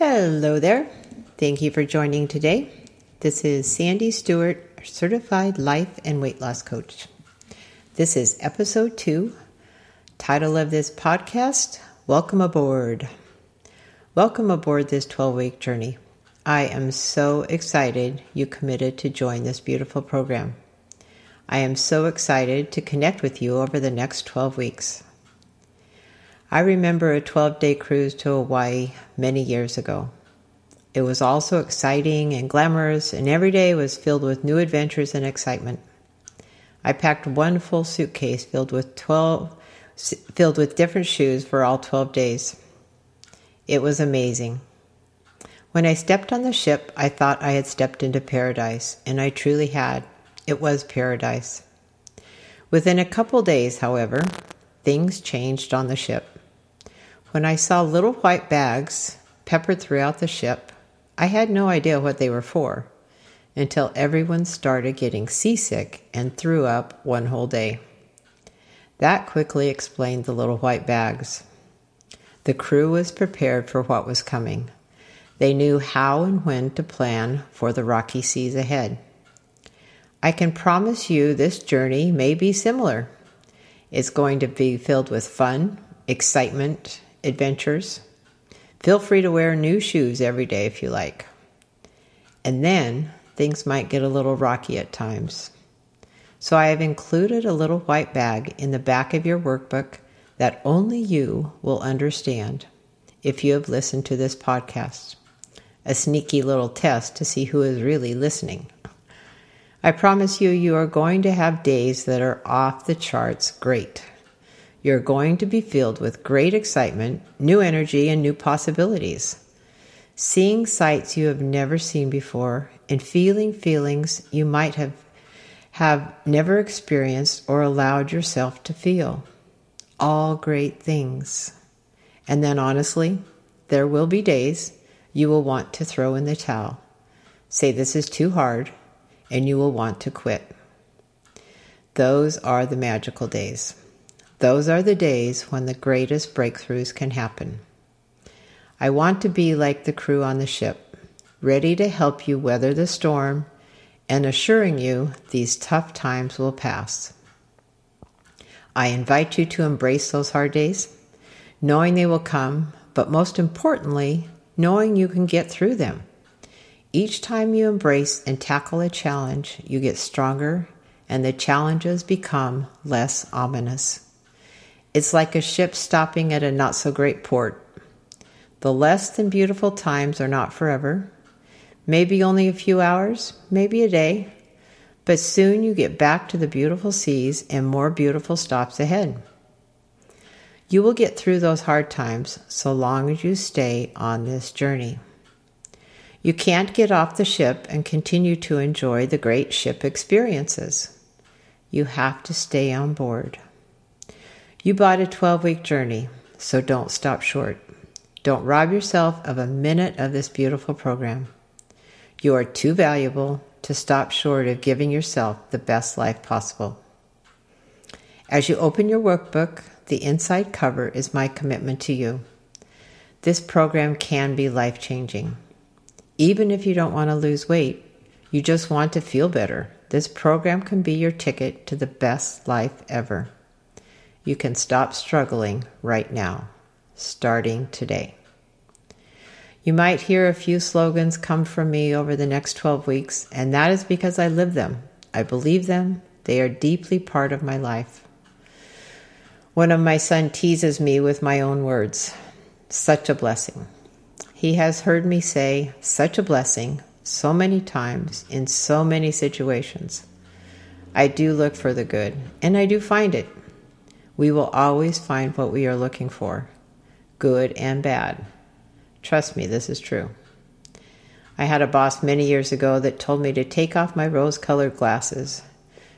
Hello there. Thank you for joining today. This is Sandy Stewart, Certified Life and Weight Loss Coach. This is Episode 2. Title of this podcast, Welcome Aboard. Welcome aboard this 12-week journey. I am so excited you committed to join this beautiful program. I am so excited to connect with you over the next 12 weeks. I remember a 12-day cruise to Hawaii many years ago. It was all so exciting and glamorous, and every day was filled with new adventures and excitement. I packed one full suitcase filled with different shoes for all 12 days. It was amazing. When I stepped on the ship, I thought I had stepped into paradise, and I truly had. It was paradise. Within a couple days, however, things changed on the ship. When I saw little white bags peppered throughout the ship, I had no idea what they were for until everyone started getting seasick and threw up one whole day. That quickly explained the little white bags. The crew was prepared for what was coming. They knew how and when to plan for the rocky seas ahead. I can promise you this journey may be similar. It's going to be filled with fun, excitement, adventures. Feel free to wear new shoes every day if you like. And then things might get a little rocky at times. So I have included a little white bag in the back of your workbook that only you will understand if you have listened to this podcast. A sneaky little test to see who is really listening. I promise you, you are going to have days that are off the charts great. You're going to be filled with great excitement, new energy, and new possibilities. Seeing sights you have never seen before and feeling feelings you might have never experienced or allowed yourself to feel. All great things. And then honestly, there will be days you will want to throw in the towel. Say this is too hard, and you will want to quit. Those are the magical days. Those are the days when the greatest breakthroughs can happen. I want to be like the crew on the ship, ready to help you weather the storm and assuring you these tough times will pass. I invite you to embrace those hard days, knowing they will come, but most importantly, knowing you can get through them. Each time you embrace and tackle a challenge, you get stronger and the challenges become less ominous. It's like a ship stopping at a not-so-great port. The less than beautiful times are not forever. Maybe only a few hours, maybe a day. But soon you get back to the beautiful seas and more beautiful stops ahead. You will get through those hard times so long as you stay on this journey. You can't get off the ship and continue to enjoy the great ship experiences. You have to stay on board. You bought a 12-week journey, so don't stop short. Don't rob yourself of a minute of this beautiful program. You are too valuable to stop short of giving yourself the best life possible. As you open your workbook, the inside cover is my commitment to you. This program can be life-changing. Even if you don't want to lose weight, you just want to feel better. This program can be your ticket to the best life ever. You can stop struggling right now, starting today. You might hear a few slogans come from me over the next 12 weeks, and that is because I live them. I believe them. They are deeply part of my life. One of my sons teases me with my own words. Such a blessing. He has heard me say, such a blessing, so many times in so many situations. I do look for the good, and I do find it. We will always find what we are looking for, good and bad. Trust me, this is true. I had a boss many years ago that told me to take off my rose-colored glasses.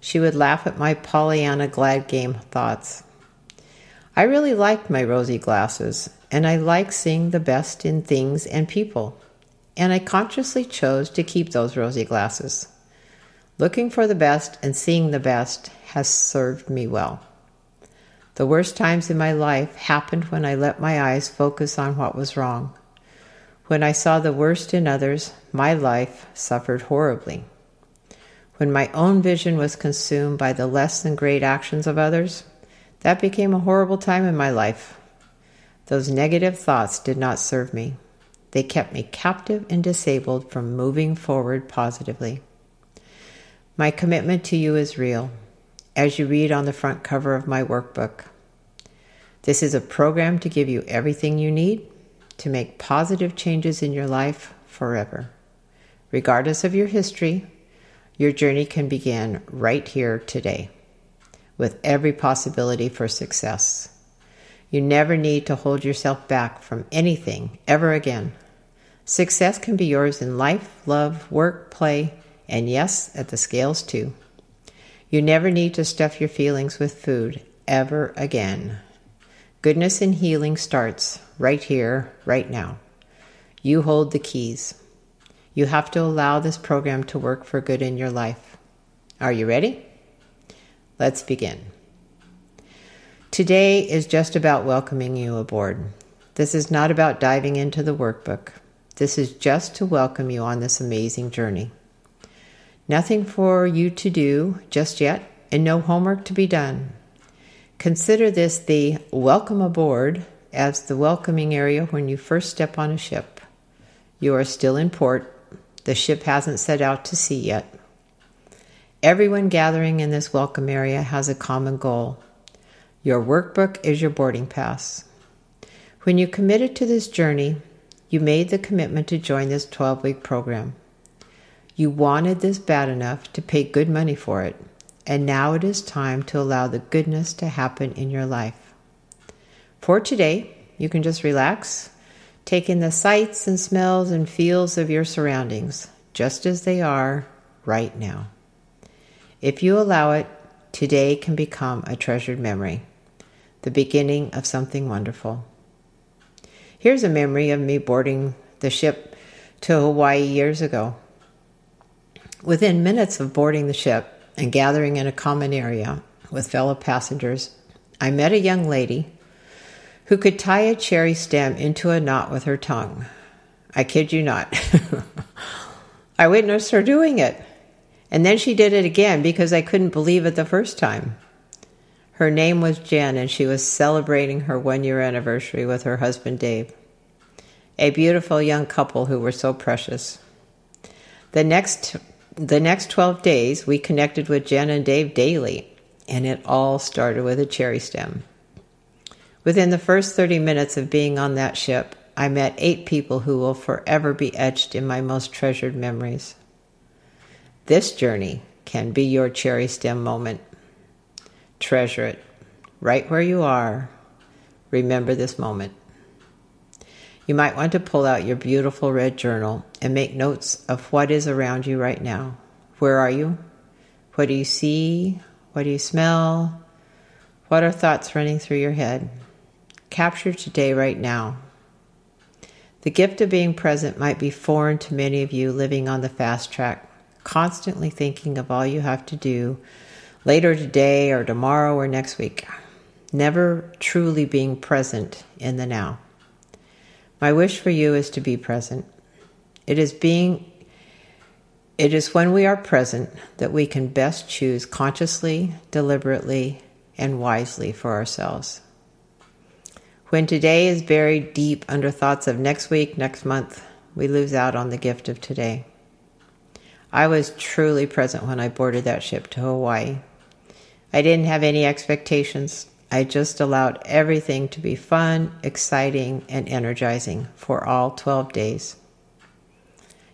She would laugh at my Pollyanna glad game thoughts. I really liked my rosy glasses, and I like seeing the best in things and people, and I consciously chose to keep those rosy glasses. Looking for the best and seeing the best has served me well. The worst times in my life happened when I let my eyes focus on what was wrong. When I saw the worst in others, my life suffered horribly. When my own vision was consumed by the less than great actions of others, that became a horrible time in my life. Those negative thoughts did not serve me. They kept me captive and disabled from moving forward positively. My commitment to you is real, as you read on the front cover of my workbook. This is a program to give you everything you need to make positive changes in your life forever. Regardless of your history, your journey can begin right here today, with every possibility for success. You never need to hold yourself back from anything ever again. Success can be yours in life, love, work, play, and yes, at the scales too. You never need to stuff your feelings with food ever again. Goodness and healing starts right here, right now. You hold the keys. You have to allow this program to work for good in your life. Are you ready? Let's begin. Today is just about welcoming you aboard. This is not about diving into the workbook. This is just to welcome you on this amazing journey. Nothing for you to do just yet, and no homework to be done. Consider this the welcome aboard as the welcoming area when you first step on a ship. You are still in port. The ship hasn't set out to sea yet. Everyone gathering in this welcome area has a common goal. Your workbook is your boarding pass. When you committed to this journey, you made the commitment to join this 12-week program. You wanted this bad enough to pay good money for it, and now it is time to allow the goodness to happen in your life. For today, you can just relax, take in the sights and smells and feels of your surroundings, just as they are right now. If you allow it, today can become a treasured memory, the beginning of something wonderful. Here's a memory of me boarding the ship to Hawaii years ago. Within minutes of boarding the ship and gathering in a common area with fellow passengers, I met a young lady who could tie a cherry stem into a knot with her tongue. I kid you not. I witnessed her doing it. And then she did it again because I couldn't believe it the first time. Her name was Jen, and she was celebrating her one-year anniversary with her husband, Dave. A beautiful young couple who were so precious. The next 12 days, we connected with Jen and Dave daily, and it all started with a cherry stem. Within the first 30 minutes of being on that ship, I met 8 people who will forever be etched in my most treasured memories. This journey can be your cherry stem moment. Treasure it, right where you are. Remember this moment. You might want to pull out your beautiful red journal and make notes of what is around you right now. Where are you? What do you see? What do you smell? What are thoughts running through your head? Capture today right now. The gift of being present might be foreign to many of you living on the fast track, constantly thinking of all you have to do later today or tomorrow or next week, never truly being present in the now. My wish for you is to be present. It is when we are present that we can best choose consciously, deliberately, and wisely for ourselves. When today is buried deep under thoughts of next week, next month, we lose out on the gift of today. I was truly present when I boarded that ship to Hawaii. I didn't have any expectations. I just allowed everything to be fun, exciting, and energizing for all 12 days.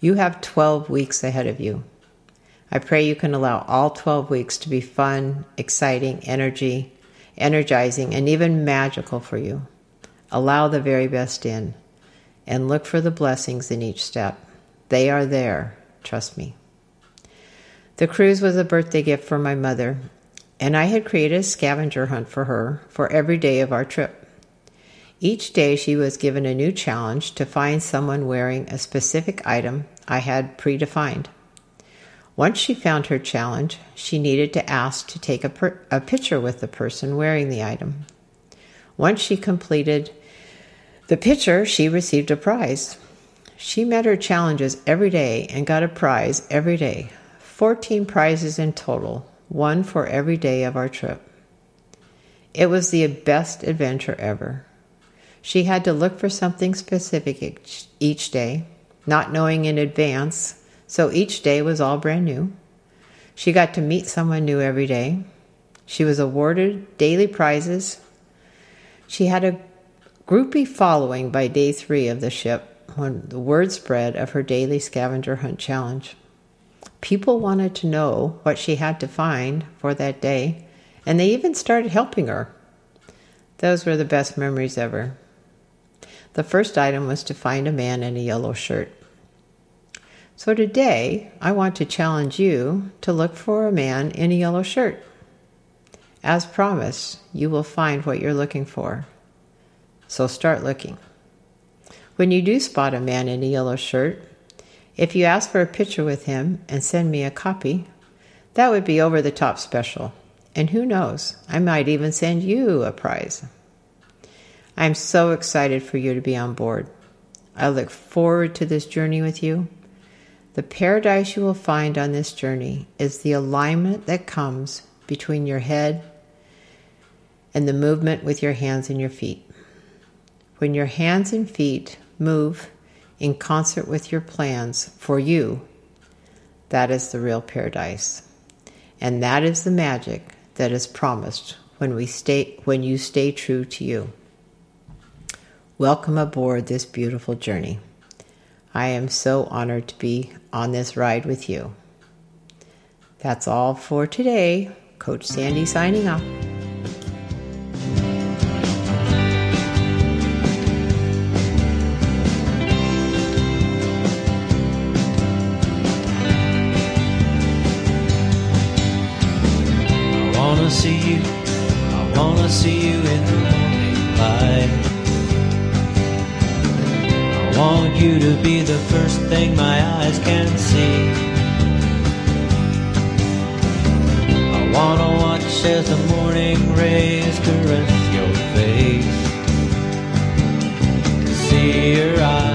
You have 12 weeks ahead of you. I pray you can allow all 12 weeks to be fun, exciting, energizing, and even magical for you. Allow the very best in, and look for the blessings in each step. They are there, trust me. The cruise was a birthday gift for my mother, and I had created a scavenger hunt for her for every day of our trip. Each day she was given a new challenge to find someone wearing a specific item I had predefined. Once she found her challenge, she needed to ask to take a picture with the person wearing the item. Once she completed the picture, she received a prize. She met her challenges every day and got a prize every day. 14 prizes in total, one for every day of our trip. It was the best adventure ever. She had to look for something specific each day, not knowing in advance, so each day was all brand new. She got to meet someone new every day. She was awarded daily prizes. She had a groupie following by day 3 of the ship when the word spread of her daily scavenger hunt challenge. People wanted to know what she had to find for that day, and they even started helping her. Those were the best memories ever. The first item was to find a man in a yellow shirt. So today, I want to challenge you to look for a man in a yellow shirt. As promised, you will find what you're looking for. So start looking. When you do spot a man in a yellow shirt, if you ask for a picture with him and send me a copy, that would be over-the-top special. And who knows, I might even send you a prize. I'm so excited for you to be on board. I look forward to this journey with you. The paradise you will find on this journey is the alignment that comes between your head and the movement with your hands and your feet. When your hands and feet move in concert with your plans for you, that is the real paradise. And that is the magic that is promised when you stay true to you. Welcome aboard this beautiful journey. I am so honored to be on this ride with you. That's all for today. Coach Sandy signing off. I wanna see you in the morning light. I want you to be the first thing my eyes can see. I wanna watch as the morning rays caress your face, see your eyes.